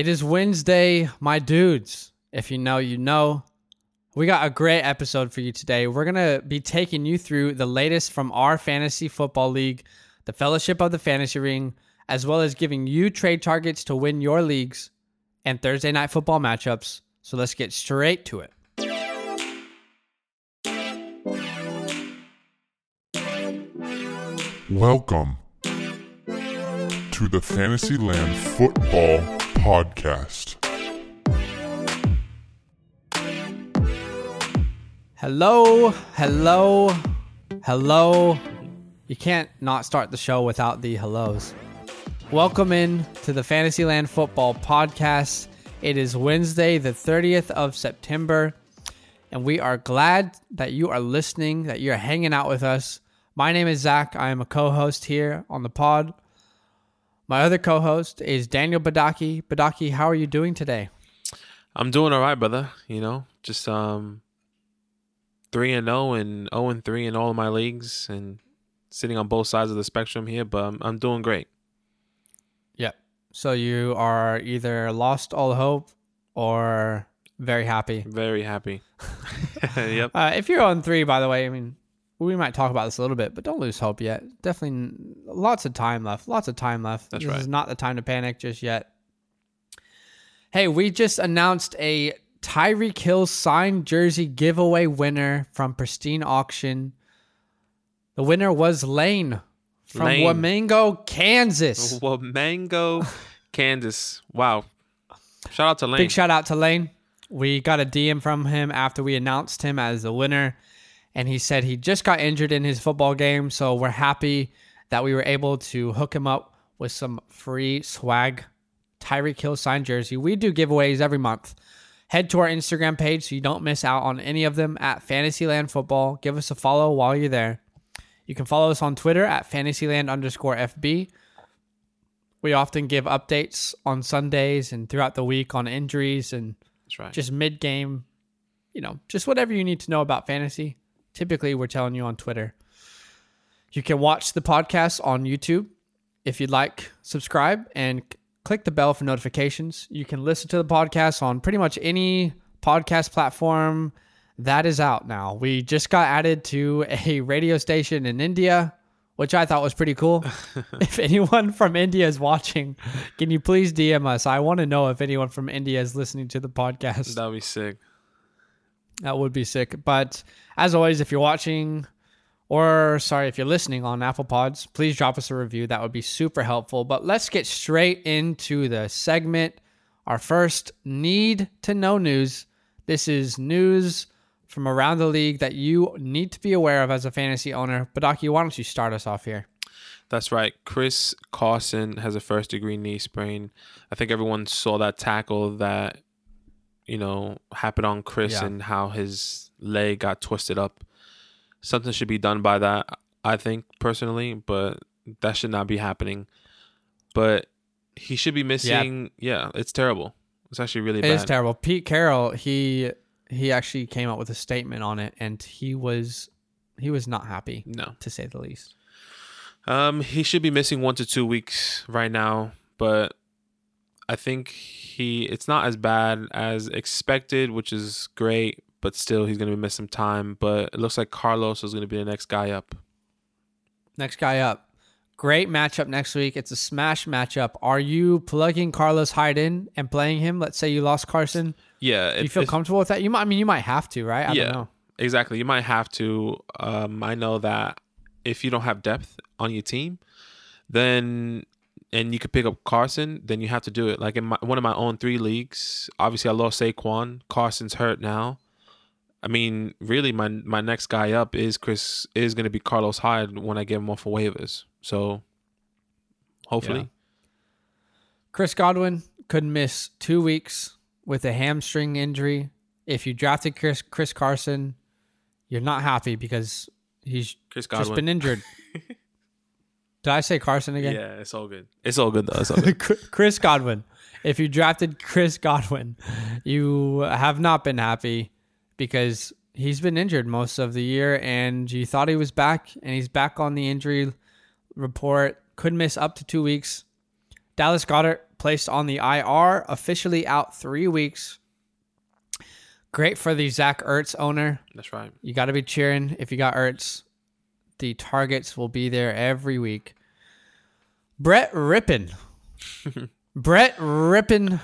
It is Wednesday, my dudes. If you know, you know. We got a great episode for you today. We're going to be taking you through the latest from our fantasy football league, the Fellowship of the Fantasy Ring, as well as giving you trade targets to win your leagues and Thursday night football matchups. So let's get straight to it. Welcome to the Fantasyland Football Podcast. Hello. You can't not start the show without the hellos. Welcome in to the Fantasyland Football Podcast. It is Wednesday, the 30th of September, and we are glad that you are listening, that you're hanging out with us. My name is Zach. I am a co-host here on the pod. My other co-host is Daniel Badaki. Badaki, how are you doing today? I'm doing all right, brother. You know, just 3-0 and 0-3 in all of my leagues and sitting on both sides of the spectrum here, but I'm doing great. Yep. So you are either lost all hope or very happy. Very happy. Yep. If you're 0-3, by the way, I mean, we might talk about this a little bit, but don't lose hope yet. Definitely lots of time left. That's right. This is not the time to panic just yet. Hey, we just announced a Tyreek Hill signed jersey giveaway winner from Pristine Auction. The winner was Lane from Womango, Kansas. Womango, Kansas. Wow. Shout out to Lane. Big shout out to Lane. We got a DM from him after we announced him as the winner, and he said he just got injured in his football game, so we're happy that we were able to hook him up with some free swag. Tyreek Hill signed jersey. We do giveaways every month. Head to our Instagram page so you don't miss out on any of them at Fantasyland Football. Give us a follow while you're there. You can follow us on Twitter at Fantasyland_FB. We often give updates on Sundays and throughout the week on injuries and just mid-game. You know, just whatever you need to know about fantasy. Typically, we're telling you on Twitter. You can watch the podcast on YouTube. If you'd like, subscribe and click the bell for notifications. You can listen to the podcast on pretty much any podcast platform that is out now. We just got added to a radio station in India, which I thought was pretty cool. If anyone from India is watching, can you please DM us? I want to know if anyone from India is listening to the podcast. That would be sick. That would be sick. But as always, if you're watching or if you're listening on Apple Pods, please drop us a review. That would be super helpful. But let's get straight into the segment. Our first need to know news. This is news from around the league that you need to be aware of as a fantasy owner. Badaki, why don't you start us off here? That's right. Chris Carson has a first-degree knee sprain. I think everyone saw that tackle that, you know, happened on Chris and how his leg got twisted up. Something should be done by that, I think, personally, but that should not be happening. But he should be missing. Yeah, it's terrible. It's actually really bad. It is terrible. Pete Carroll, he actually came up with a statement on it, and he was not happy, to say the least. He should be missing 1 to 2 weeks right now, but I think it's not as bad as expected, which is great, but still he's going to miss some time. But it looks like Carlos is going to be the next guy up. Great matchup next week. It's a smash matchup. Are you plugging Carlos Hyde in and playing him? Let's say you lost Carson. Yeah. Do you feel comfortable with that? You might have to, right? I don't know. Exactly. You might have to. I know that if you don't have depth on your team, then... and you could pick up Carson, then you have to do it. Like in one of my own three leagues, obviously I lost Saquon. Carson's hurt now. I mean, really, my next guy up is going to be Carlos Hyde when I get him off of waivers. So, hopefully. Yeah. Chris Godwin could miss 2 weeks with a hamstring injury. If you drafted Chris Carson, you're not happy because he's just been injured. Did I say Carson again? Yeah, it's all good. It's all good. Chris Godwin. If you drafted Chris Godwin, you have not been happy because he's been injured most of the year and you thought he was back and he's back on the injury report. Could miss up to 2 weeks. Dallas Goedert placed on the IR, officially out 3 weeks. Great for the Zach Ertz owner. That's right. You got to be cheering if you got Ertz. The targets will be there every week. Brett Rippin. Brett Rippin.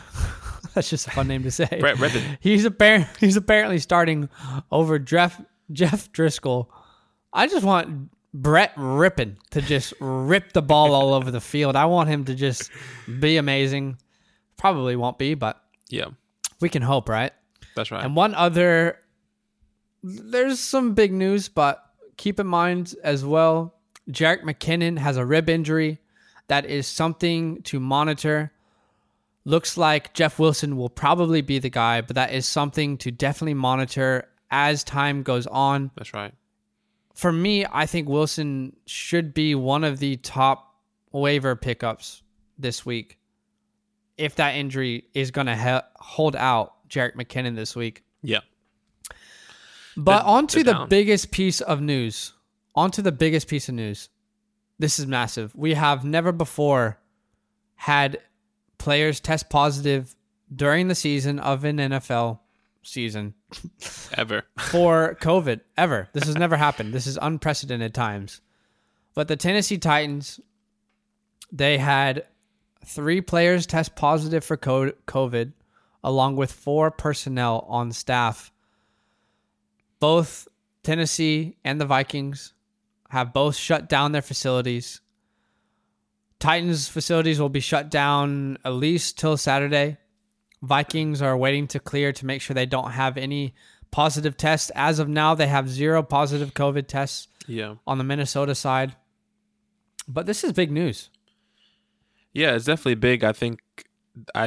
That's just a fun name to say. Brett Rippin. He's apparently starting over Jeff Driscoll. I just want Brett Rippin to just rip the ball all over the field. I want him to just be amazing. Probably won't be, but yeah, we can hope, right? That's right. And one other, there's some big news, but keep in mind as well, Jerick McKinnon has a rib injury. That is something to monitor. Looks like Jeff Wilson will probably be the guy, but that is something to definitely monitor as time goes on. That's right. For me, I think Wilson should be one of the top waiver pickups this week if that injury is going to hold out Jerick McKinnon this week. Yeah. But onto the biggest piece of news. This is massive. We have never before had players test positive during the season of an NFL season. Ever. For COVID. Ever. This has never happened. This is unprecedented times. But the Tennessee Titans, they had 3 players test positive for COVID, along with 4 personnel on staff. Both Tennessee and the Vikings have both shut down their facilities. Titans facilities will be shut down at least till Saturday. Vikings are waiting to clear to make sure they don't have any positive tests. As of now, they have 0 positive COVID tests on the Minnesota side. But this is big news. Yeah, it's definitely big. I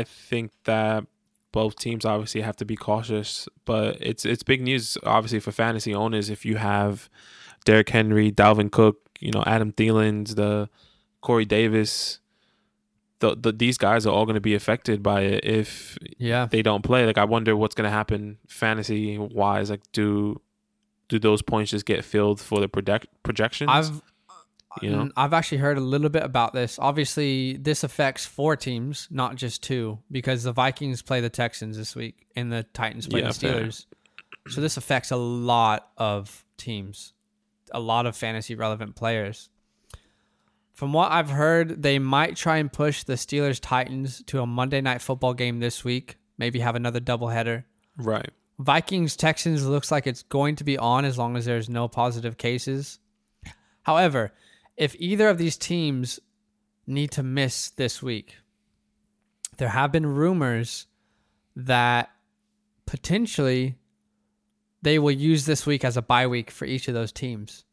think that both teams obviously have to be cautious, but it's big news obviously for fantasy owners if you have Derrick Henry, Dalvin Cook, Adam Thielen, the Corey Davis, these guys are all going to be affected by it if they don't play. Like, I wonder what's going to happen fantasy wise. Like, do those points just get filled for the projections? I've actually heard a little bit about this. Obviously, this affects 4 teams, not just 2, because the Vikings play the Texans this week and the Titans play the Steelers. Fair. So this affects a lot of teams, a lot of fantasy relevant players. From what I've heard, they might try and push the Steelers-Titans to a Monday Night Football game this week, maybe have another doubleheader. Right. Vikings-Texans looks like it's going to be on as long as there's no positive cases. However, if either of these teams need to miss this week, there have been rumors that potentially they will use this week as a bye week for each of those teams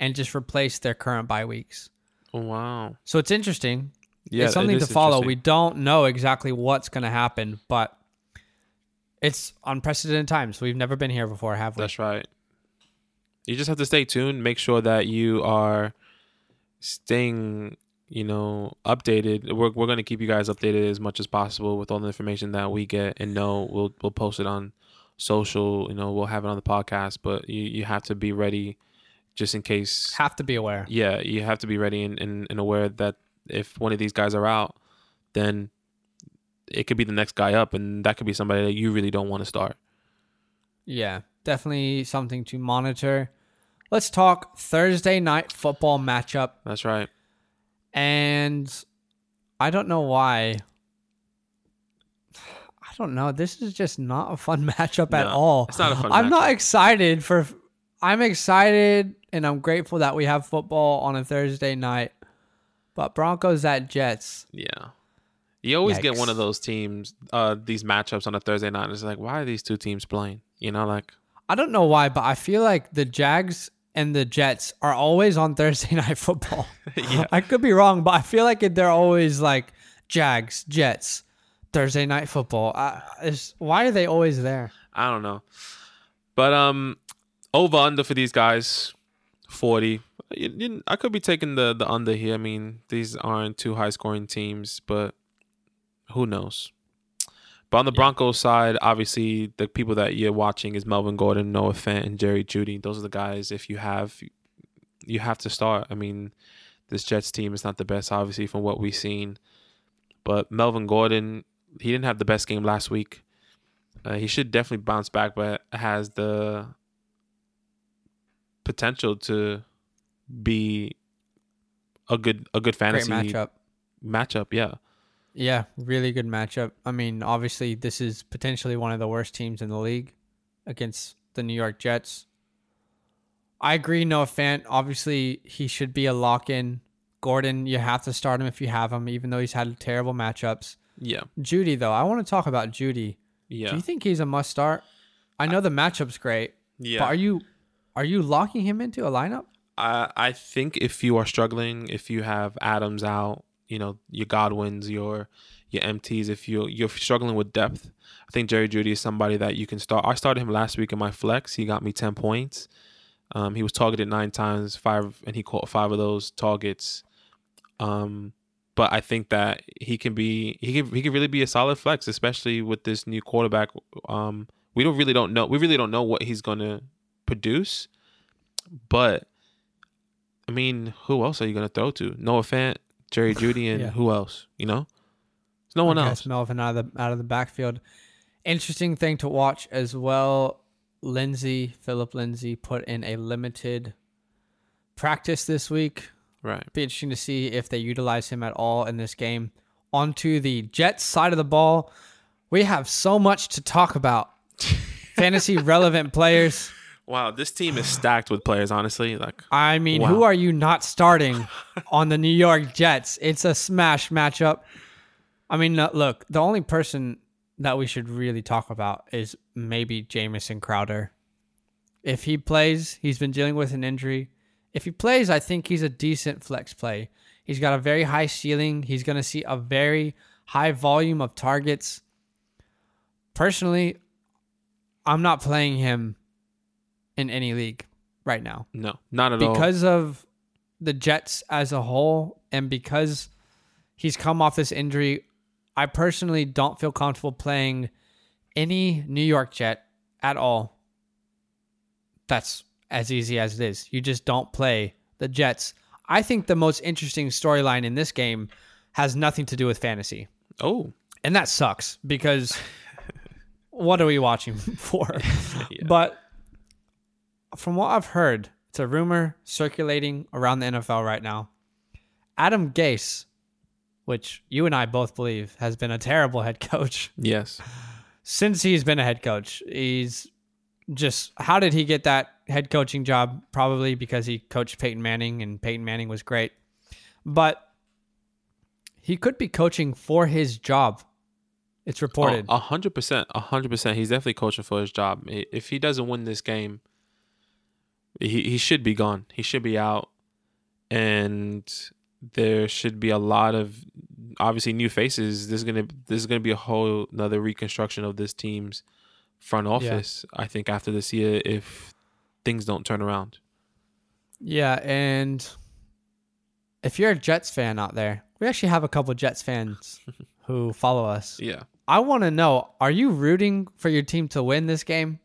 and just replace their current bye weeks. Oh, wow. So it's interesting. Yeah, it's something to follow. We don't know exactly what's going to happen, but it's unprecedented times. We've never been here before, have we? That's right. You just have to stay tuned. Make sure that you are staying updated. We're going to keep you guys updated as much as possible with all the information that we get, and we'll post it on social, we'll have it on the podcast, but you have to be ready just in case. Have to be aware. Yeah, you have to be ready and aware that if one of these guys are out, then it could be the next guy up, and that could be somebody that you really don't want to start. Yeah, definitely something to monitor. Let's talk Thursday night football matchup. That's right. And I don't know why. I don't know. This is just not a fun matchup at all. It's not a fun matchup. I'm excited, and I'm grateful that we have football on a Thursday night. But Broncos at Jets. Yeah. You always get one of those teams, these matchups on a Thursday night. It's like, why are these two teams playing? I don't know why, but I feel like the Jags and the Jets are always on Thursday night football. Yeah. I could be wrong, but I feel like they're always like Jags, Jets, Thursday night football. Why are they always there? I don't know. But over under for these guys, 40. I could be taking the under here. I mean, these aren't two high scoring teams, but who knows? But on the Broncos side, obviously, the people that you're watching is Melvin Gordon, Noah Fant, and Jerry Jeudy. Those are the guys, if you have to start. I mean, this Jets team is not the best, obviously, from what we've seen. But Melvin Gordon, he didn't have the best game last week. He should definitely bounce back, but has the potential to be a good fantasy matchup. Yeah, really good matchup. I mean, obviously, this is potentially one of the worst teams in the league against the New York Jets. I agree, Noah Fant. Obviously, he should be a lock-in. Gordon, you have to start him if you have him, even though he's had terrible matchups. Yeah. Jeudy, though. I want to talk about Jeudy. Yeah. Do you think he's a must-start? I know the matchup's great. Yeah. But are you locking him into a lineup? I think if you are struggling, if you have Adams out, you know, your Godwins, your MTs, if you're struggling with depth, I think Jerry Jeudy is somebody that you can start. I started him last week in my flex. He got me 10 points. He was targeted 9 times, 5, and he caught 5 of those targets. But I think that he can really be a solid flex, especially with this new quarterback. We really don't know what he's gonna produce. But I mean, who else are you gonna throw to? Noah Fant, Jerry Jeudy, and who else? You know, there's no one else. Melvin out of the backfield. Interesting thing to watch as well. Philip Lindsay put in a limited practice this week. Right. Be interesting to see if they utilize him at all in this game. On to the Jets side of the ball. We have so much to talk about. Fantasy relevant players. Wow, this team is stacked with players, honestly. Who are you not starting on the New York Jets? It's a smash matchup. I mean, look, the only person that we should really talk about is maybe Jamison Crowder. If he plays, he's been dealing with an injury. If he plays, I think he's a decent flex play. He's got a very high ceiling. He's going to see a very high volume of targets. Personally, I'm not playing him in any league right now. No, not at all. Because of the Jets as a whole and because he's come off this injury, I personally don't feel comfortable playing any New York Jet at all. That's as easy as it is. You just don't play the Jets. I think the most interesting storyline in this game has nothing to do with fantasy. Oh. And that sucks because what are we watching for? Yeah. But from what I've heard, it's a rumor circulating around the NFL right now. Adam Gase, which you and I both believe has been a terrible head coach. Yes. Since he's been a head coach, he's just, how did he get that head coaching job? Probably because he coached Peyton Manning and Peyton Manning was great. But he could be coaching for his job. It's reported. 100%. He's definitely coaching for his job. If he doesn't win this game, he should be gone. He should be out. And there should be a lot of, obviously, new faces. There's gonna be a whole another reconstruction of this team's front office, yeah. I think, after this year if things don't turn around. Yeah, and if you're a Jets fan out there, we actually have a couple of Jets fans who follow us. Yeah. I want to know, are you rooting for your team to win this game?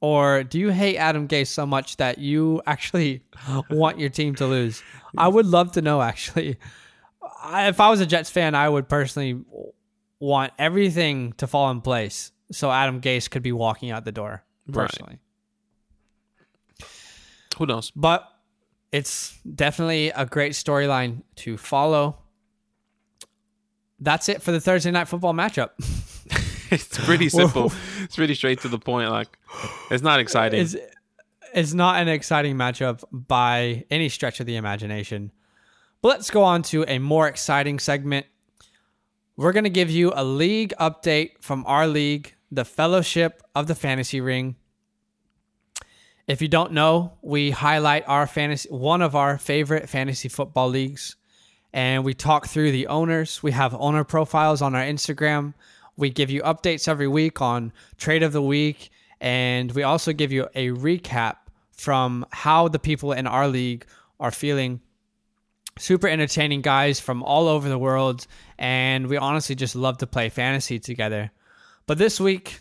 Or do you hate Adam Gase so much that you actually want your team to lose? I would love to know, actually. If I was a Jets fan, I would personally want everything to fall in place so Adam Gase could be walking out the door, personally. Right. Who knows? But it's definitely a great storyline to follow. That's it for the Thursday Night Football matchup. It's pretty simple. It's pretty straight to the point. It's not exciting. It's not an exciting matchup by any stretch of the imagination. But let's go on to a more exciting segment. We're going to give you a league update from our league, the Fellowship of the Fantasy Ring. If you don't know, we highlight one of our favorite fantasy football leagues, and we talk through the owners. We have owner profiles on our Instagram. We give you updates every week on trade of the week, and we also give you a recap from how the people in our league are feeling. Super entertaining guys from all over the world, and we honestly just love to play fantasy together. But this week,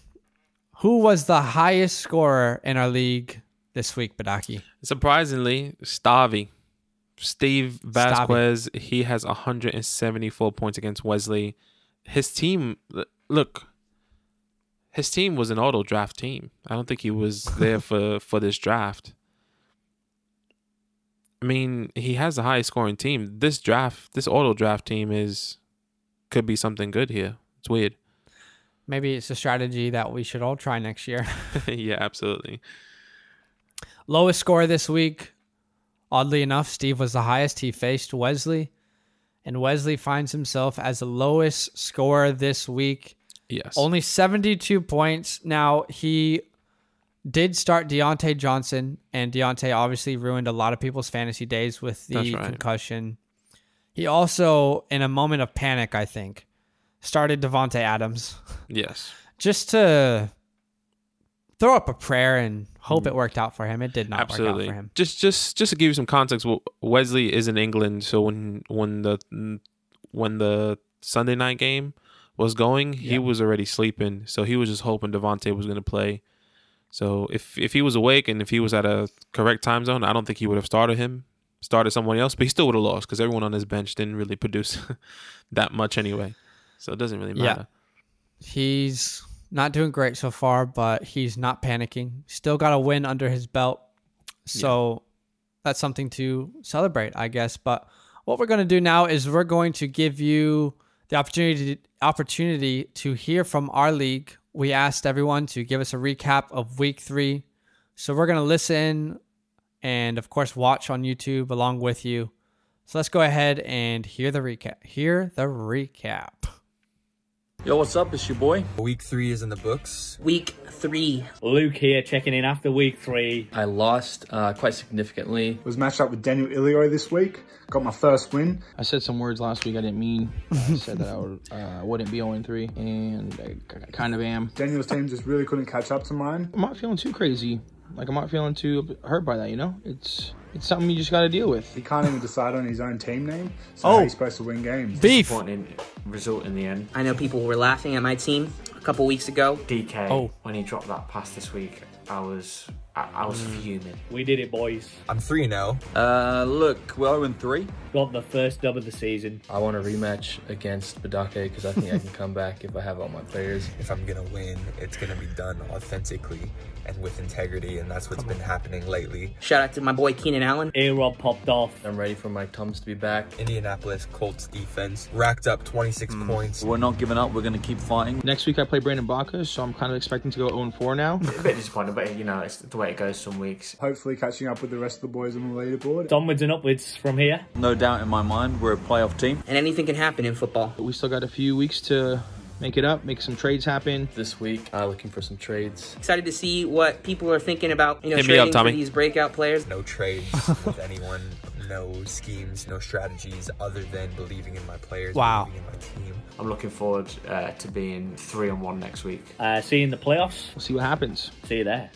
who was the highest scorer in our league this week, Badaki? Surprisingly, Steve Vasquez. He has 174 points against Wesley. his team was an auto draft team. I don't think he was there for this draft. I mean, he has the highest scoring team. This auto draft team could be something good here. It's weird. Maybe it's a strategy that we should all try next year. Yeah, absolutely. Lowest score this week. Oddly enough, Steve was the highest. He faced Wesley, and Wesley finds himself as the lowest scorer this week. Yes. Only 72 points. Now, he did start Deontay Johnson, and Deontay obviously ruined a lot of people's fantasy days with the concussion. He also, in a moment of panic, I think, started Devontae Adams. Yes. Just to throw up a prayer and hope it worked out for him. It did not work out for him. Just to give you some context, Wesley is in England, so when the Sunday night game was going, he was already sleeping, so he was just hoping Devontae was going to play. So if he was awake and if he was at a correct time zone, I don't think he would have started someone else, but he still would have lost because everyone on his bench didn't really produce that much anyway. So it doesn't really matter. Yeah. He's not doing great so far, but he's not panicking. Still got a win under his belt. So that's something to celebrate, I guess. But what we're going to do now is we're going to give you the opportunity to hear from our league. We asked everyone to give us a recap of week 3. So we're going to listen and, of course, watch on YouTube along with you. So let's go ahead and hear the recap. Yo, what's up? It's your boy. Week 3 is in the books. Week 3. Luke here, checking in after week 3. I lost quite significantly. Was matched up with Daniel Ilioy this week. Got my first win. I said some words last week I didn't mean. I said that I wouldn't be 0-3, and I kind of am. Daniel's team just really couldn't catch up to mine. I'm not feeling too crazy. Like, I'm not feeling too hurt by that, you know? It's something you just got to deal with. He can't even decide on his own team name, so how he's supposed to win games. Beef! Disappointing result in the end. I know people were laughing at my team a couple weeks ago. DK, when he dropped that pass this week, I was fuming. We did it, boys. I'm 3 now. Look, we're 0-3. Got the first dub of the season. I want a rematch against Badaki because I think I can come back if I have all my players. If I'm going to win, it's going to be done authentically and with integrity, and that's what's been happening lately. Shout out to my boy Keenan Allen. A-Rob popped off. I'm ready for Mike Thomas to be back. Indianapolis Colts defense racked up 26 points. We're not giving up. We're going to keep fighting. Next week I play Brandon Baca, so I'm kind of expecting to go 0-4 now. A bit disappointed, but you know, it's the way it goes some weeks. Hopefully catching up with the rest of the boys on the leaderboard. Onwards and upwards from here. No doubt in my mind, we're a playoff team. And anything can happen in football. But we still got a few weeks to make it up, make some trades happen. This week, looking for some trades. Excited to see what people are thinking about, trading for these breakout players. No trades with anyone, no schemes, no strategies other than believing in my players, believing in my team. I'm looking forward to being 3-1 next week. See you in the playoffs. We'll see what happens. See you there.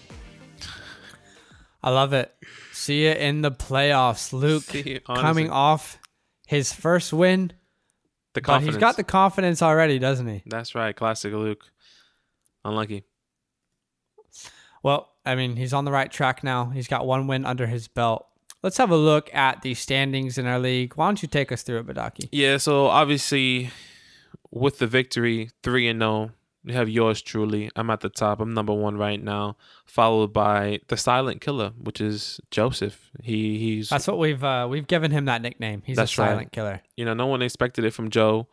I love it. See you in the playoffs. Luke coming off his first win. The confidence. He's got the confidence already, doesn't he? That's right. Classic Luke. Unlucky. Well, I mean, he's on the right track now. He's got one win under his belt. Let's have a look at the standings in our league. Why don't you take us through it, Badaki? Yeah, so obviously with the victory, 3-0. We have yours truly. I'm at the top. I'm number 1 right now, followed by the silent killer, which is Joseph. He's that's what we've given him that nickname. He's a silent killer. You know, no one expected it from Joe.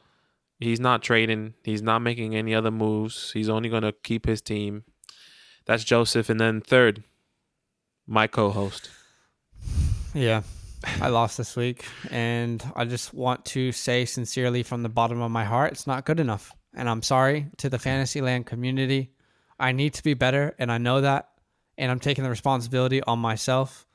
He's not trading. He's not making any other moves. He's only going to keep his team. That's Joseph. And then 3rd, my co-host. Yeah, I lost this week, and I just want to say sincerely from the bottom of my heart, it's not good enough. And I'm sorry to the Fantasyland community. I need to be better, and I know that. And I'm taking the responsibility on myself.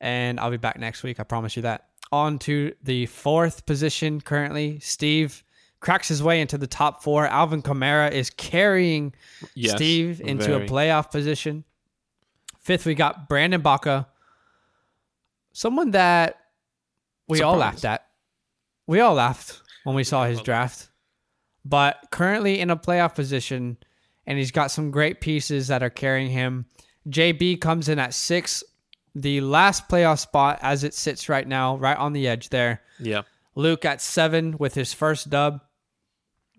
And I'll be back next week, I promise you that. On to the 4th position currently. Steve cracks his way into the top 4. Alvin Kamara is carrying Steve into a playoff position. 5th, we got Brandon Baca. Someone that we all laughed at. We all laughed when we saw his draft. But currently in a playoff position, and he's got some great pieces that are carrying him. JB comes in at 6, the last playoff spot as it sits right now, right on the edge there. Yeah. Luke at 7 with his first dub.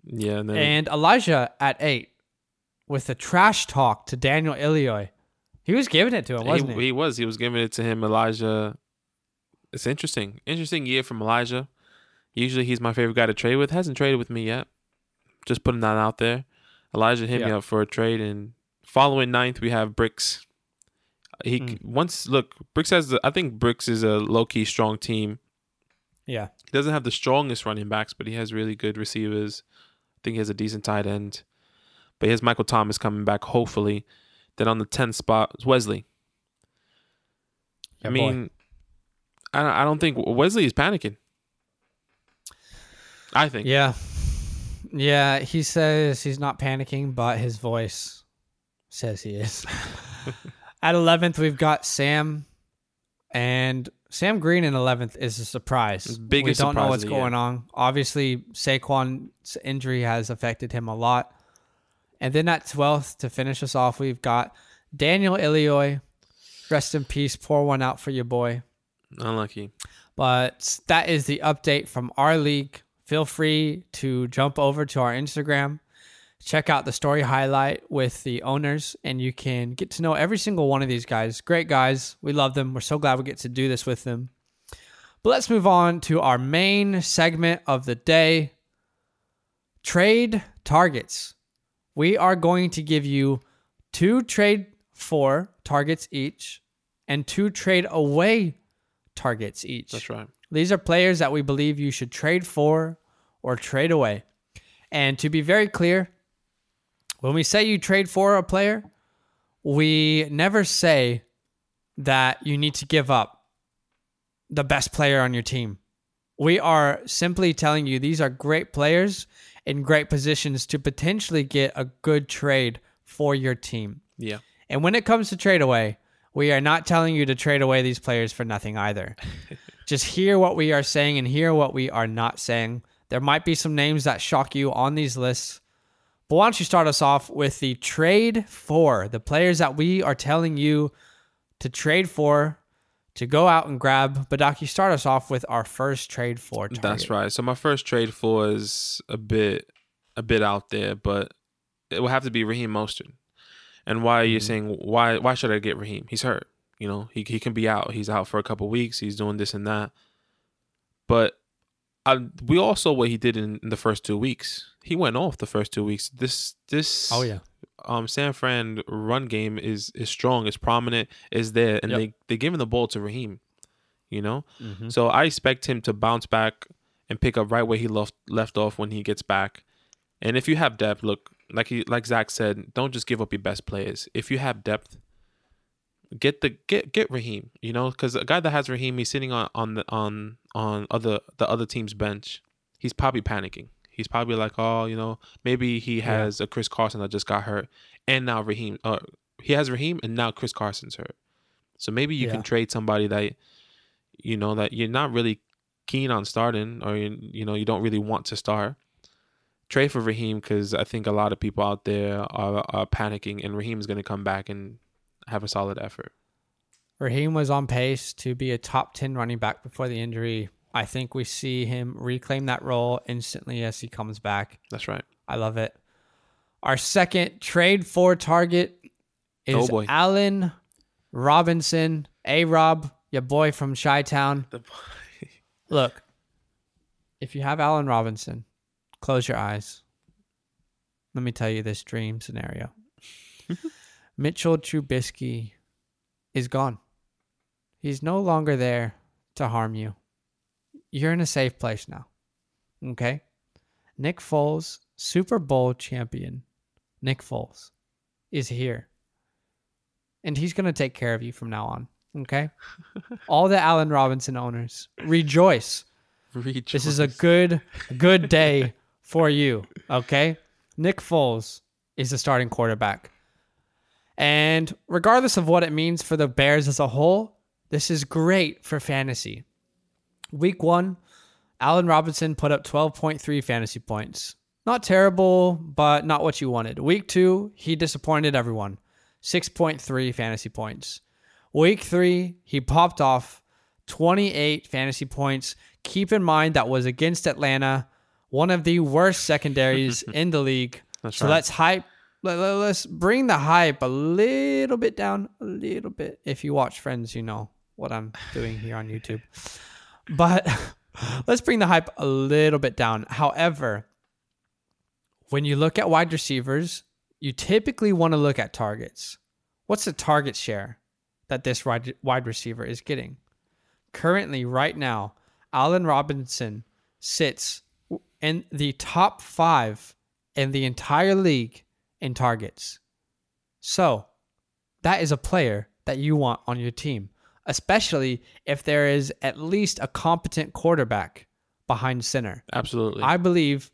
Yeah, and Elijah at 8 with a trash talk to Daniel Ilioy. He was giving it to him, wasn't he? He was. He was giving it to him, Elijah. It's interesting. Interesting year from Elijah. Usually he's my favorite guy to trade with. Hasn't traded with me yet. Just putting that out there. Elijah hit me up for a trade. And following 9th, we have Bricks. Bricks has I think Bricks is a low-key strong team. Yeah. He doesn't have the strongest running backs, but he has really good receivers. I think he has a decent tight end. But he has Michael Thomas coming back, hopefully. Then on the 10th spot is Wesley. I don't think Wesley is panicking. I think. Yeah, he says he's not panicking, but his voice says he is. At 11th, we've got Sam. And Sam Green in 11th is a surprise. Biggest surprise. We don't know what's going on. Obviously, Saquon's injury has affected him a lot. And then at 12th, to finish us off, we've got Daniel Ilioy. Rest in peace. Pour one out for your boy. Unlucky. But that is the update from our league. Feel free to jump over to our Instagram. Check out the story highlight with the owners, and you can get to know every single one of these guys. Great guys. We love them. We're so glad we get to do this with them. But let's move on to our main segment of the day, trade targets. We are going to give you 2 trade for targets each and 2 trade away targets each. That's right. These are players that we believe you should trade for or trade away. And to be very clear, when we say you trade for a player, we never say that you need to give up the best player on your team. We are simply telling you these are great players in great positions to potentially get a good trade for your team. Yeah. And when it comes to trade away, we are not telling you to trade away these players for nothing either. Just hear what we are saying and hear what we are not saying. There might be some names that shock you on these lists. But why don't you start us off with the trade for, the players that we are telling you to trade for, to go out and grab. Badaki, start us off with our first trade for target. That's right. So my first trade for is a bit out there, but it will have to be Raheem Mostert. And why are you saying, why should I get Raheem? He's hurt. You know, he can be out. He's out for a couple of weeks. He's doing this and that. But we all saw what he did in the first 2 weeks. He went off the first 2 weeks. This San Fran run game is strong, is prominent, is there, and they're giving the ball to Raheem, you know? Mm-hmm. So I expect him to bounce back and pick up right where he left off when he gets back. And if you have depth, look, like Zach said, don't just give up your best players. If you have depth, get Raheem, you know, because a guy that has Raheem, he's sitting on the other team's bench. He's probably panicking. He's probably like, oh, you know, maybe he has a Chris Carson that just got hurt, and now Raheem. He has Raheem, and now Chris Carson's hurt. So maybe you can trade somebody that, you know, that you're not really keen on starting, or you know, you don't really want to start. Trade for Raheem, because I think a lot of people out there are panicking, and Raheem is going to come back and have a solid effort. Raheem was on pace to be a top 10 running back before the injury. I think we see him reclaim that role instantly as he comes back. That's right. I love it. Our second trade for target is Allen Robinson. A-Rob, your boy from Chi-Town. The boy. Look, if you have Allen Robinson, close your eyes. Let me tell you this dream scenario. Mitchell Trubisky is gone. He's no longer there to harm you. You're in a safe place now. Okay? Nick Foles, Super Bowl champion, Nick Foles, is here. And he's going to take care of you from now on. Okay? All the Allen Robinson owners, rejoice. This is a good day for you. Okay? Nick Foles is the starting quarterback. And regardless of what it means for the Bears as a whole, this is great for fantasy. Week 1, Allen Robinson put up 12.3 fantasy points. Not terrible, but not what you wanted. Week 2, he disappointed everyone. 6.3 fantasy points. Week 3, he popped off 28 fantasy points. Keep in mind that was against Atlanta one of the worst secondaries in the league. That's so right. Let's bring the hype a little bit down, a little bit. If you watch Friends, you know what I'm doing here on YouTube. But let's bring the hype a little bit down. However, when you look at wide receivers, you typically want to look at targets. What's the target share that this wide receiver is getting? Currently, right now, Allen Robinson sits in the top 5 in the entire league in targets. So that is a player that you want on your team, especially if there is at least a competent quarterback behind center. Absolutely. I believe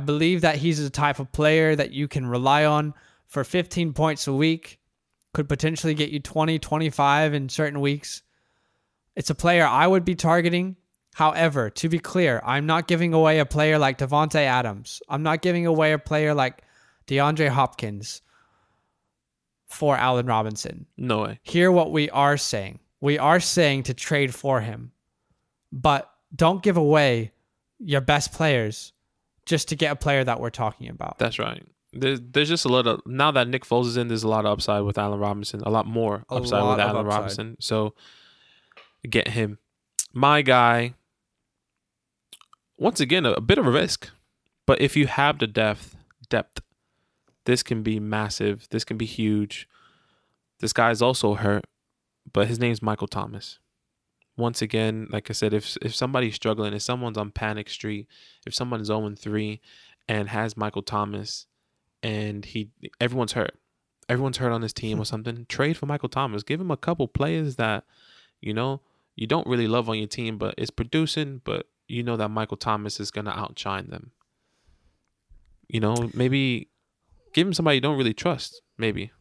that he's the type of player that you can rely on for 15 points a week, could potentially get you 20, 25 in certain weeks. It's a player I would be targeting. However, to be clear, I'm not giving away a player like Devontae Adams. I'm not giving away a player like DeAndre Hopkins for Allen Robinson. No way. Hear what we are saying. We are saying to trade for him. But don't give away your best players just to get a player that we're talking about. That's right. There's just a lot of... Now that Nick Foles is in, there's a lot of upside with Allen Robinson. A lot more upside with Allen Robinson. So get him. My guy, once again, a bit of a risk. But if you have the depth, this can be massive. This can be huge. This guy is also hurt, but his name's Michael Thomas. Once again, like I said, if somebody's struggling, if someone's on panic street, if someone's 0-3 and has Michael Thomas and everyone's hurt. Everyone's hurt on his team or something. Trade for Michael Thomas. Give him a couple players that, you don't really love on your team, but it's producing, but you know that Michael Thomas is going to outshine them. Maybe give him somebody you don't really trust, maybe.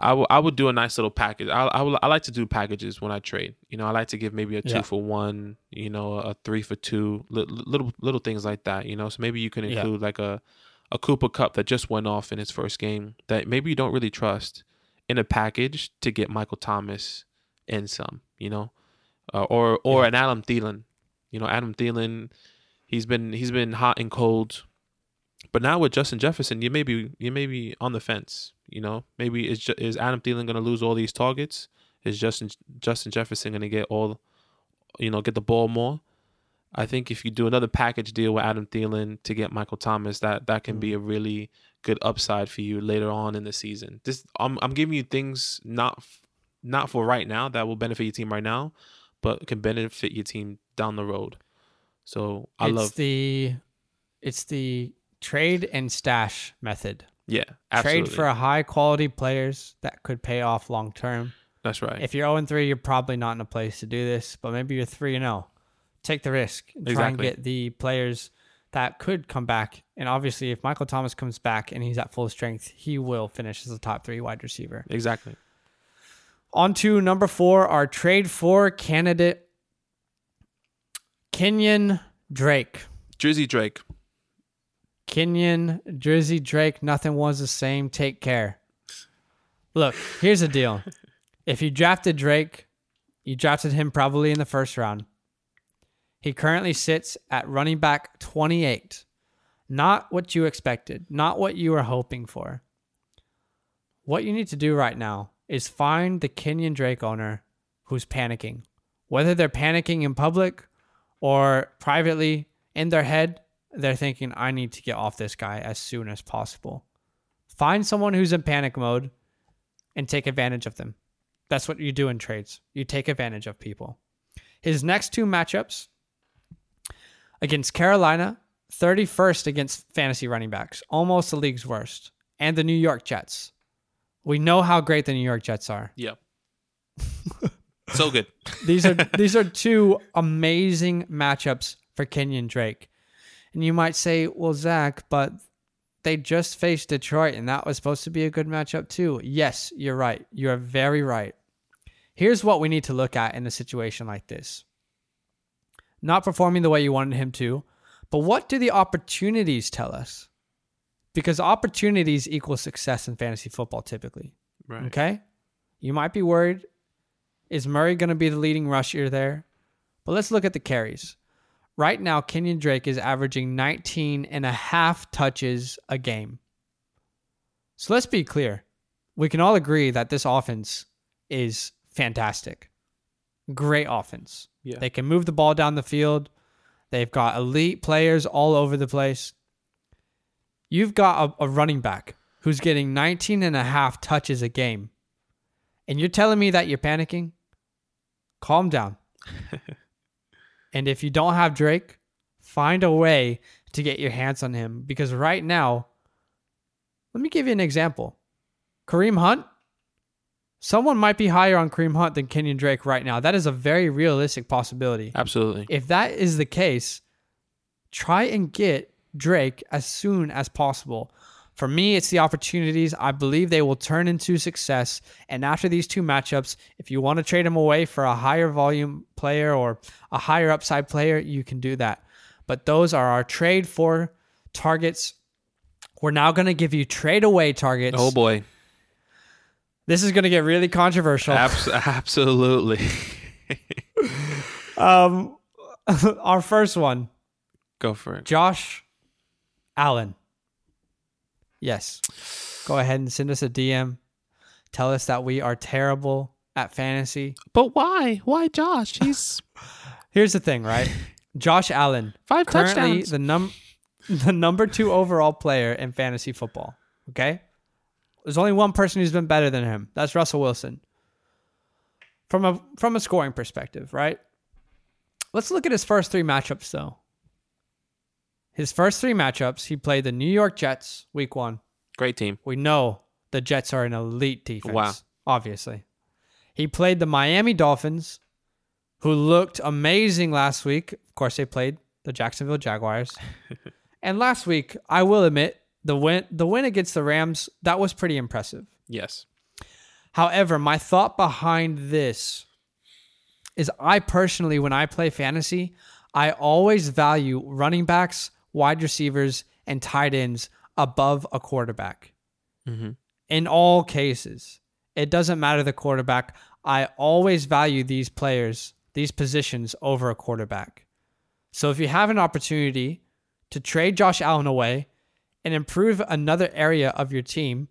I would do a nice little package. I like to do packages when I trade. I like to give maybe a 2-for-1, a 3-for-2, little things like that, So maybe you can include like a Cooper Kupp that just went off in his first game that maybe you don't really trust in a package to get Michael Thomas in some, or an Adam Thielen. Adam Thielen, he's been hot and cold. But now with Justin Jefferson, you may be on the fence. Maybe is Adam Thielen going to lose all these targets? Is Justin Jefferson going to get get the ball more? I think if you do another package deal with Adam Thielen to get Michael Thomas, that can be a really good upside for you later on in the season. I'm giving you things not for right now that will benefit your team right now, but can benefit your team down the road. So it's the trade and stash method. Yeah, absolutely. Trade for high quality players that could pay off long term. That's right. If you're 0-3, you're probably not in a place to do this, but maybe you're 3-0. Take the risk. Exactly. Try and get the players that could come back. And obviously, if Michael Thomas comes back and he's at full strength, he will finish as a top 3 wide receiver. Exactly. On to number 4, our trade for candidate, Kenyon Drake. Drizzy Drake. Kenyon, Drizzy Drake, nothing was the same. Take care. Look, here's the deal. If you drafted Drake, you drafted him probably in the first round. He currently sits at running back 28. Not what you expected. Not what you were hoping for. What you need to do right now is find the Kenyon Drake owner who's panicking. Whether they're panicking in public or privately in their head, they're thinking, I need to get off this guy as soon as possible. Find someone who's in panic mode and take advantage of them. That's what you do in trades. You take advantage of people. His next 2 matchups against Carolina, 31st against fantasy running backs, almost the league's worst, and the New York Jets. We know how great the New York Jets are. Yep. So good. These are 2 amazing matchups for Kenyon Drake. And you might say, well, Zach, but they just faced Detroit and that was supposed to be a good matchup too. Yes, you're right. You're very right. Here's what we need to look at in a situation like this. Not performing the way you wanted him to, but what do the opportunities tell us? Because opportunities equal success in fantasy football typically. Right. Okay? You might be worried, is Murray going to be the leading rusher there? But let's look at the carries. Right now, Kenyon Drake is averaging 19 and a half touches a game. So let's be clear. We can all agree that this offense is fantastic. Great offense. Yeah. They can move the ball down the field. They've got elite players all over the place. You've got a running back who's getting 19 and a half touches a game. And you're telling me that you're panicking? Calm down. And if you don't have Drake, find a way to get your hands on him. Because right now, let me give you an example. Kareem Hunt, someone might be higher on Kareem Hunt than Kenyon Drake right now. That is a very realistic possibility. Absolutely. If that is the case, try and get Drake as soon as possible. For me, it's the opportunities. I believe they will turn into success. And after these two matchups, if you want to trade him away for a higher volume player or a higher upside player, you can do that. But those are our trade for targets. We're now going to give you trade away targets. Oh, boy. This is going to get really controversial. Absolutely. Our first one. Go for it. Josh Allen. Yes. Go ahead and send us a DM. Tell us that we are terrible at fantasy. But why? Why Josh? He's Here's the thing, right? Josh Allen. 5 currently touchdowns. The number 2 overall player in fantasy football. Okay? There's only one person who's been better than him. That's Russell Wilson. From a scoring perspective, right? Let's look at his first 3 matchups though. His first 3 matchups, he played the New York Jets week 1. Great team. We know the Jets are an elite defense. Wow. Obviously. He played the Miami Dolphins, who looked amazing last week. Of course, they played the Jacksonville Jaguars. And last week, I will admit, the win against the Rams, that was pretty impressive. Yes. However, my thought behind this is I personally, when I play fantasy, I always value running backs, wide receivers, and tight ends above a quarterback. Mm-hmm. In all cases, it doesn't matter the quarterback. I always value these players, these positions over a quarterback. So if you have an opportunity to trade Josh Allen away and improve another area of your team,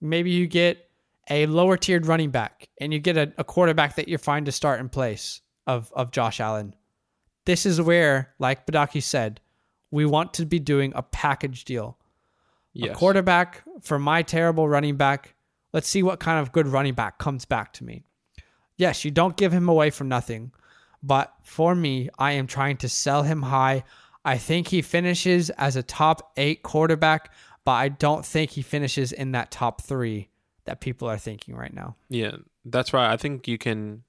maybe you get a lower tiered running back and you get a quarterback that you're fine to start in place of Josh Allen. This is where, like Badaki said, we want to be doing a package deal. Yes. A quarterback for my terrible running back. Let's see what kind of good running back comes back to me. Yes, you don't give him away for nothing. But for me, I am trying to sell him high. I think he finishes as a top 8 quarterback, but I don't think he finishes in that top 3 that people are thinking right now. Yeah, that's right. I think you can,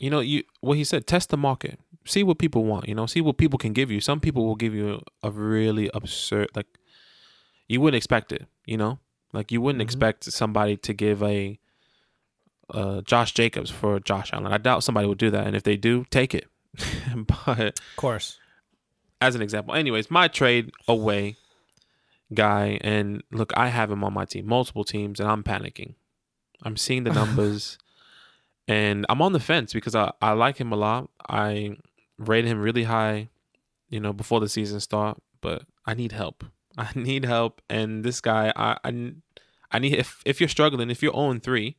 what he said, test the market. See what people want, see what people can give you. Some people will give you a really absurd, like you wouldn't expect it, like you wouldn't mm-hmm. expect somebody to give a Josh Jacobs for Josh Allen. I doubt somebody would do that. And if they do, take it. But of course, as an example, anyways, my trade away guy. And look, I have him on my team, multiple teams, and I'm panicking. I'm seeing the numbers and I'm on the fence because I like him a lot. I rated him really high, before the season start, but I need help. And this guy, I need, if you're struggling, if you're 0-3,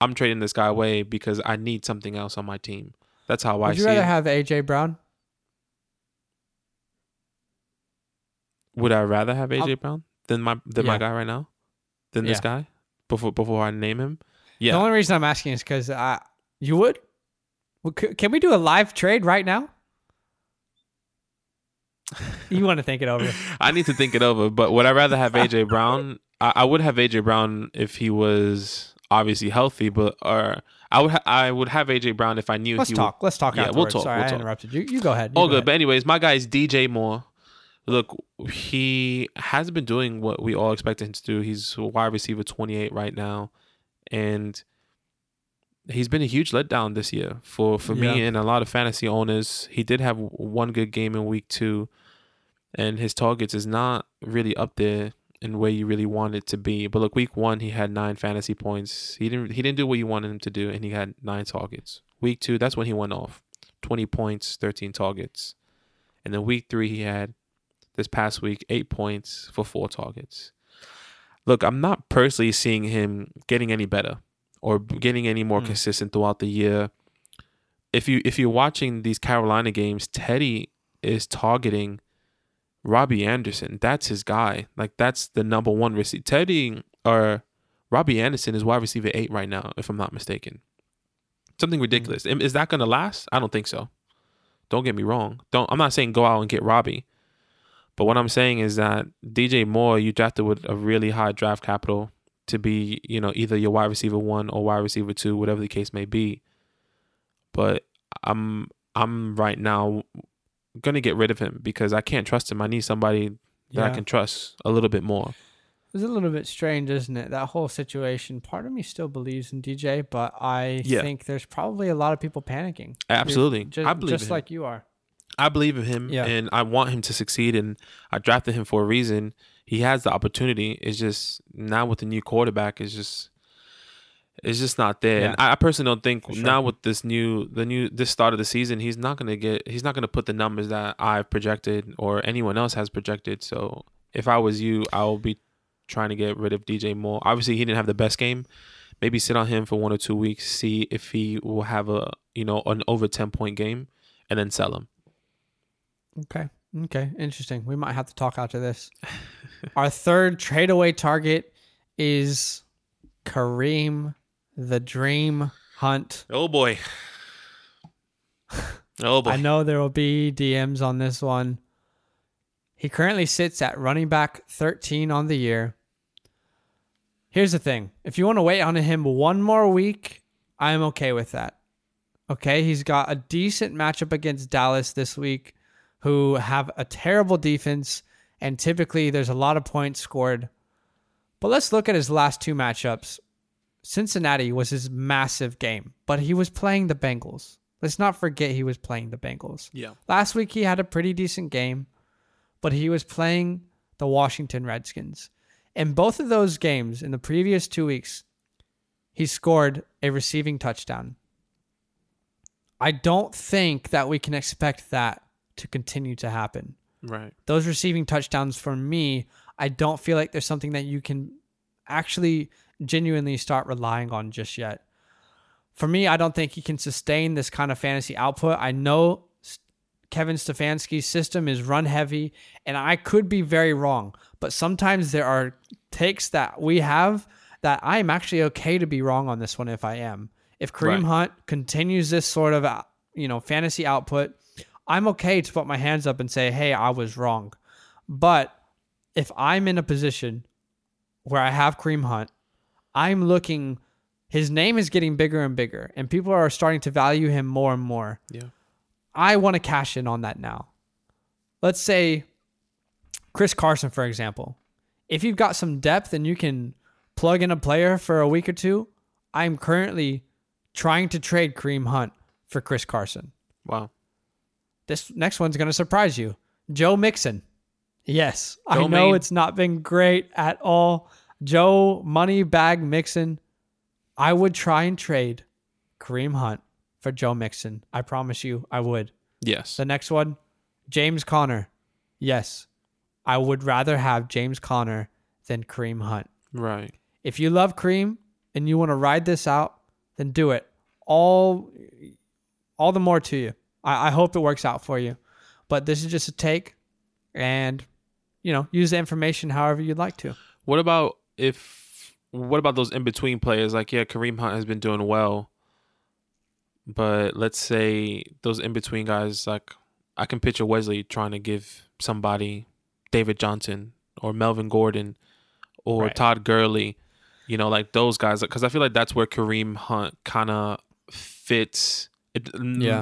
I'm trading this guy away because I need something else on my team. That's how I see it. Would you rather have AJ Brown? Would I rather have AJ Brown than my guy right now? Than this guy? Before I name him? Yeah. The only reason I'm asking is because you would? Can we do a live trade right now? You want to think it over. I need to think it over, but would I rather have AJ Brown? I would have AJ Brown if he was obviously healthy, I would have AJ Brown if I knew. Let's talk. Yeah, afterwards. We'll talk. Sorry, I interrupted you. You go ahead. Oh, good. But anyways, my guy is DJ Moore. Look, he has been doing what we all expected him to do. He's wide receiver 28 right now, and he's been a huge letdown this year for me and a lot of fantasy owners. He did have one good game in week 2, and his targets is not really up there in where you really want it to be. But look, week 1 he had 9 fantasy points. He didn't do what you wanted him to do, and he had 9 targets. Week 2, that's when he went off. 20 points, 13 targets. And then week three, he had this past week 8 points for 4 targets. Look, I'm not personally seeing him getting any better or getting any more consistent throughout the year. If you're watching these Carolina games, Teddy is targeting Robbie Anderson. That's his guy. Like, that's the number one receiver. Teddy or Robbie Anderson is wide receiver 8 right now, if I'm not mistaken. Something ridiculous. Is that going to last? I don't think so. Don't get me wrong. I'm not saying go out and get Robbie. But what I'm saying is that DJ Moore, you drafted with a really high draft capital to be, you know, either your wide receiver 1 or wide receiver 2, whatever the case may be. But I'm right now going to get rid of him because I can't trust him. I need somebody that I can trust a little bit more. It's a little bit strange, isn't it? That whole situation. Part of me still believes in DJ, but I think there's probably a lot of people panicking. Absolutely. I believe just in him. Like you are. I believe in him, and I want him to succeed, and I drafted him for a reason. He has the opportunity. It's just now with the new quarterback, it's just not there. Yeah. And I personally don't think now with this this start of the season, he's not gonna put the numbers that I've projected or anyone else has projected. So if I was you, I'll be trying to get rid of DJ Moore. Obviously, he didn't have the best game. Maybe sit on him for 1 or 2 weeks, see if he will have an over 10-point game, and then sell him. Okay. Interesting. We might have to talk after this. Our third tradeaway target is Kareem the Dream Hunt. Oh boy. I know there will be DMs on this one. He currently sits at running back 13 on the year. Here's the thing. If you want to wait on him one more week, I'm okay with that. Okay, he's got a decent matchup against Dallas this week, who have a terrible defense, and typically there's a lot of points scored. But let's look at his last 2 matchups. Cincinnati was his massive game, but he was playing the Bengals. Let's not forget he was playing the Bengals. Yeah. Last week he had a pretty decent game, but he was playing the Washington Redskins. In both of those games, in the previous 2 weeks, he scored a receiving touchdown. I don't think that we can expect that to continue to happen. Right. Those receiving touchdowns, for me, I don't feel like there's something that you can actually genuinely start relying on just yet. For me, I don't think he can sustain this kind of fantasy output. I know Kevin Stefanski's system is run heavy, and I could be very wrong, but sometimes there are takes that we have that I'm actually okay to be wrong on this one if I am. If Kareem Hunt continues this sort of, fantasy output, I'm okay to put my hands up and say, hey, I was wrong. But if I'm in a position where I have Kareem Hunt, I'm looking, his name is getting bigger and bigger, and people are starting to value him more and more. Yeah. I want to cash in on that now. Let's say Chris Carson, for example. If you've got some depth and you can plug in a player for a week or two, I'm currently trying to trade Kareem Hunt for Chris Carson. Wow. This next one's going to surprise you. Joe Mixon. Yes, I know it's not been great at all. Joe Moneybag Mixon. I would try and trade Kareem Hunt for Joe Mixon. I promise you I would. Yes. The next one, James Conner. Yes. I would rather have James Conner than Kareem Hunt. Right. If you love Kareem and you want to ride this out, then do it. All the more to you. I hope it works out for you. But this is just a take, and use the information however you'd like to. What about those in-between players? Like, yeah, Kareem Hunt has been doing well. But let's say those in-between guys, like I can picture Wesley trying to give somebody David Johnson or Melvin Gordon or Todd Gurley, like those guys. Because I feel like that's where Kareem Hunt kind of fits.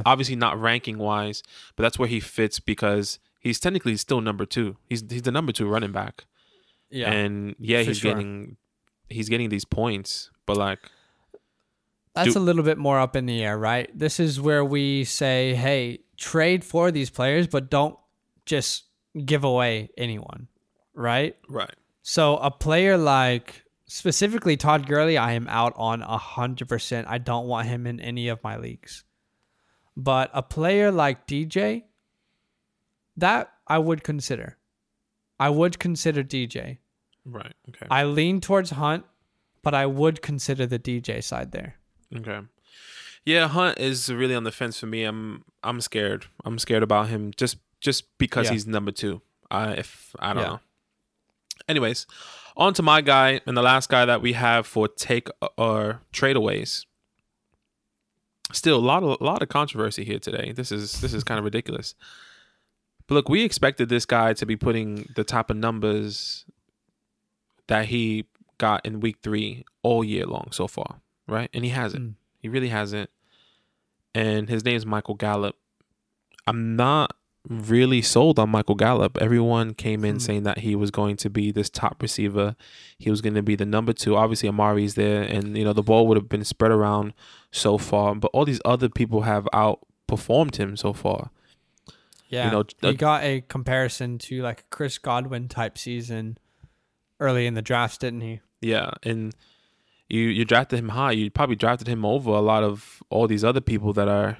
Obviously not ranking-wise, but that's where he fits because he's technically still number 2. He's the number 2 running back. Yeah, and he's getting these points, but like. That's a little bit more up in the air, right? This is where we say, hey, trade for these players, but don't just give away anyone, right? Right. So a player like specifically Todd Gurley, I am out on 100%. I don't want him in any of my leagues. But a player like DJ, that I would consider. I would consider DJ. Right. Okay. I lean towards Hunt, but I would consider the DJ side there. Okay. Yeah, Hunt is really on the fence for me. I'm scared. I'm scared about him just because he's number two. I don't know. Anyways, on to my guy and the last guy that we have for take or tradeaways. Still a lot of controversy here today. This is kind of ridiculous. But look, we expected this guy to be putting the type of numbers that he got in week 3 all year long so far, right? And he hasn't. He really hasn't. And his name is Michael Gallup. I'm not really sold on Michael Gallup. Everyone came in saying that he was going to be this top receiver. He was going to be the number 2. Obviously, Amari's there, and the ball would have been spread around so far. But all these other people have outperformed him so far. Yeah, he got a comparison to like a Chris Godwin type season early in the draft, didn't he? Yeah, and you drafted him high. You probably drafted him over a lot of all these other people that are...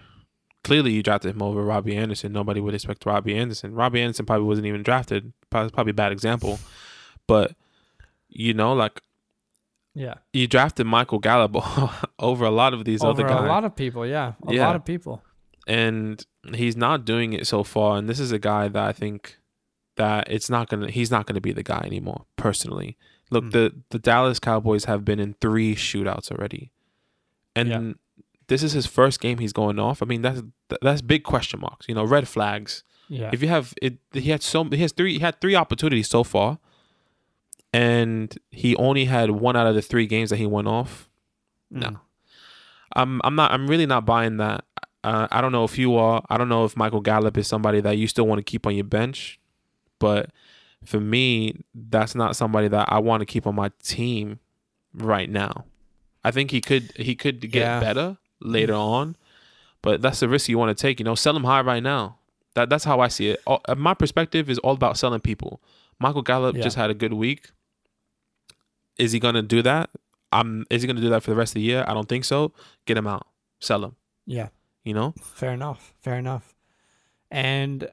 Clearly, you drafted him over Robbie Anderson. Nobody would expect Robbie Anderson. Robbie Anderson probably wasn't even drafted. Probably a bad example. But, you drafted Michael Gallup over a lot of these other guys. Over a lot of people, yeah. A lot of people. And he's not doing it so far. And this is a guy that I think that he's not gonna be the guy anymore, personally. Look, the Dallas Cowboys have been in 3 shootouts already. And this is his first game he's going off. I mean, that's big question marks, red flags. Yeah. If you have it, he had 3 opportunities so far. And he only had one out of the 3 games that he went off. No. I'm really not buying that. I don't know if you are. I don't know if Michael Gallup is somebody that you still want to keep on your bench. But for me, that's not somebody that I want to keep on my team right now. I think he could get better later on. But that's the risk you want to take. Sell him high right now. That's how I see it. My perspective is all about selling people. Michael Gallup just had a good week. Is he going to do that? Is he going to do that for the rest of the year? I don't think so. Get him out. Sell him. Yeah. Fair enough. And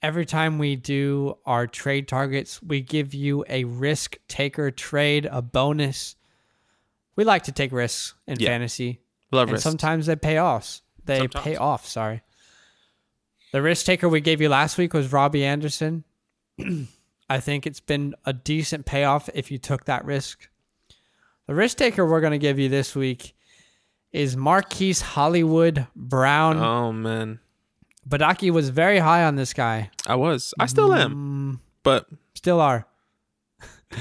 every time we do our trade targets, we give you a risk taker trade, a bonus. We like to take risks in fantasy. Love risks. Sometimes they pay off. The risk taker we gave you last week was Robbie Anderson. I think it's been a decent payoff if you took that risk. The risk taker we're going to give you this week is Marquise Hollywood Brown. Oh, man. Badaki was very high on this guy. I was. I still am. But still are.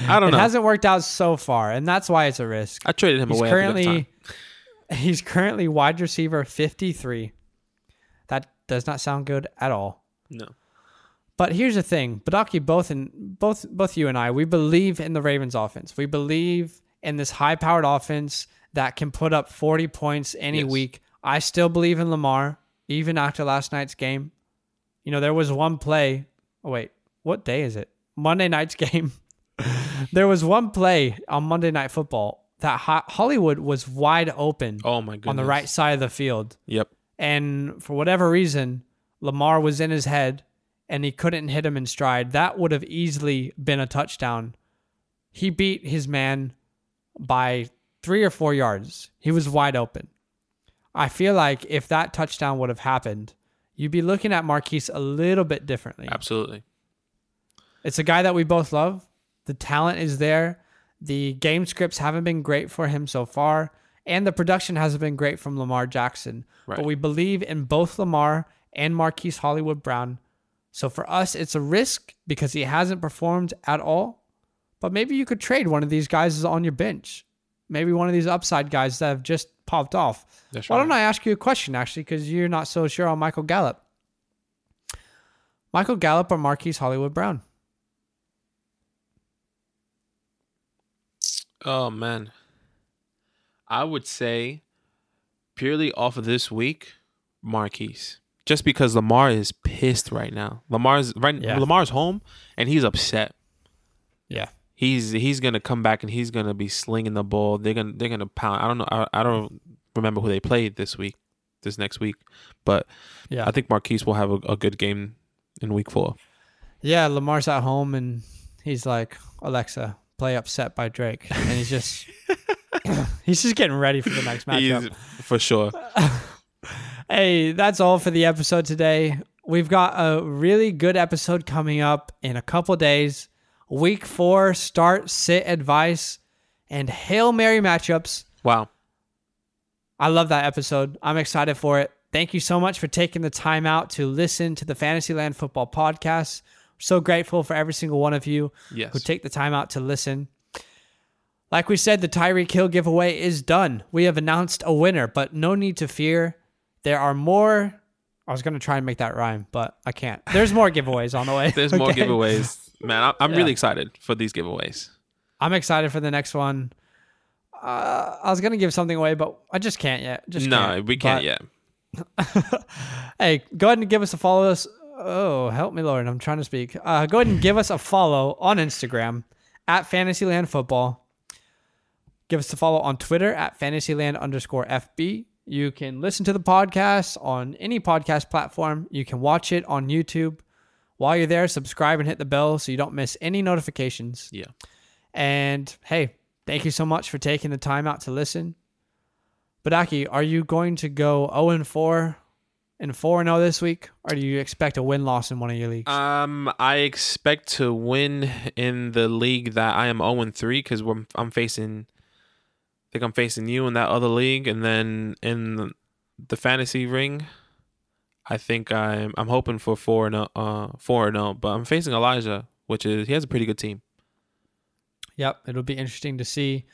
I don't know. It hasn't worked out so far, and that's why it's a risk. I traded him away after that time. He's currently wide receiver 53. That does not sound good at all. No. But here's the thing. Badaki, both you and I, we believe in the Ravens offense. We believe in this high-powered offense that can put up 40 points any week. I still believe in Lamar, even after last night's game. There was one play. Oh, wait. What day is it? Monday night's game. There was one play on Monday Night Football that Hollywood was wide open on the right side of the field. Yep. And for whatever reason, Lamar was in his head, and he couldn't hit him in stride. That would have easily been a touchdown. He beat his man by 3 or 4 yards. He was wide open. I feel like if that touchdown would have happened, you'd be looking at Marquise a little bit differently. Absolutely. It's a guy that we both love. The talent is there. The game scripts haven't been great for him so far. And the production hasn't been great from Lamar Jackson. Right. But we believe in both Lamar and Marquise Hollywood Brown. So for us, it's a risk because he hasn't performed at all. But maybe you could trade one of these guys on your bench. Maybe one of these upside guys that have just popped off. That's right. Why don't I ask you a question, actually, because you're not so sure on Michael Gallup. Michael Gallup or Marquise Hollywood Brown? Oh, man. I would say, purely off of this week, Marquise. Just because Lamar is pissed right now. Lamar's home, and he's upset. Yeah. He's gonna come back and he's gonna be slinging the ball. They're gonna pound. I don't know. I don't remember who they played this week. this next week. But yeah, I think Marquise will have a good game in week 4. Yeah, Lamar's at home and he's like, Alexa, play Upset by Drake. And he's just he's just getting ready for the next matchup. For sure. Hey, that's all for the episode today. We've got a really good episode coming up in a couple days. Week 4, start, sit, advice, and Hail Mary matchups. Wow. I love that episode. I'm excited for it. Thank you so much for taking the time out to listen to the Fantasyland Football Podcast. We're so grateful for every single one of you who take the time out to listen. Like we said, the Tyreek Hill giveaway is done. We have announced a winner, but no need to fear. There are more... I was going to try and make that rhyme, but I can't. There's more giveaways on the way. There's more giveaways. Man, I'm really excited for these giveaways. I'm excited for the next one. I was going to give something away, but I just can't yet. We can't yet. Hey, go ahead and give us a follow. Oh, help me, Lord. I'm trying to speak. Go ahead and give us a follow on Instagram at Fantasyland Football. Give us a follow on Twitter at Fantasyland_FB. You can listen to the podcast on any podcast platform. You can watch it on YouTube. While you're there, subscribe and hit the bell so you don't miss any notifications. Yeah. And hey, thank you so much for taking the time out to listen. Badaki, are you going to go 0-4 and 4-0 this week? Or do you expect a win-loss in one of your leagues? I expect to win in the league that I am 0-3 because I'm facing... I think I'm facing you in that other league, and then in the fantasy ring, I think I'm hoping for 4-0, but I'm facing Elijah, which is he has a pretty good team. Yep, it'll be interesting to see.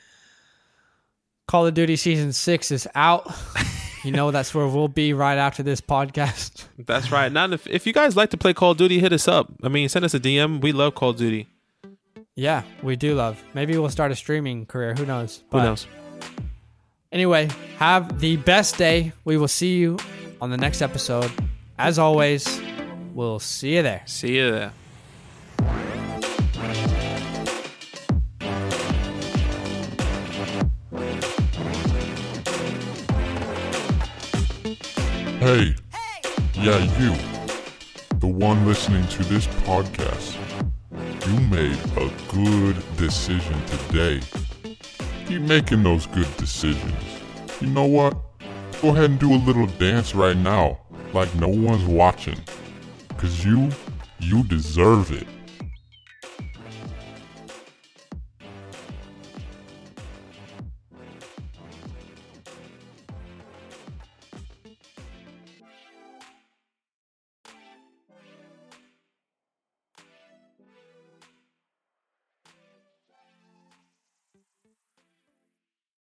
Call of Duty Season 6 is out. You know that's where we'll be right after this podcast. That's right. Now, if you guys like to play Call of Duty, hit us up. I mean, send us a DM. We love Call of Duty. Yeah, we do love. Maybe we'll start a streaming career. Who knows? But who knows? Anyway, have the best day. We will see you on the next episode. As always, we'll see you there. See you there. Hey. Yeah, you. The one listening to this podcast. You made a good decision today. Keep making those good decisions. You know what? Go ahead and do a little dance right now, like no one's watching. 'Cause you deserve it.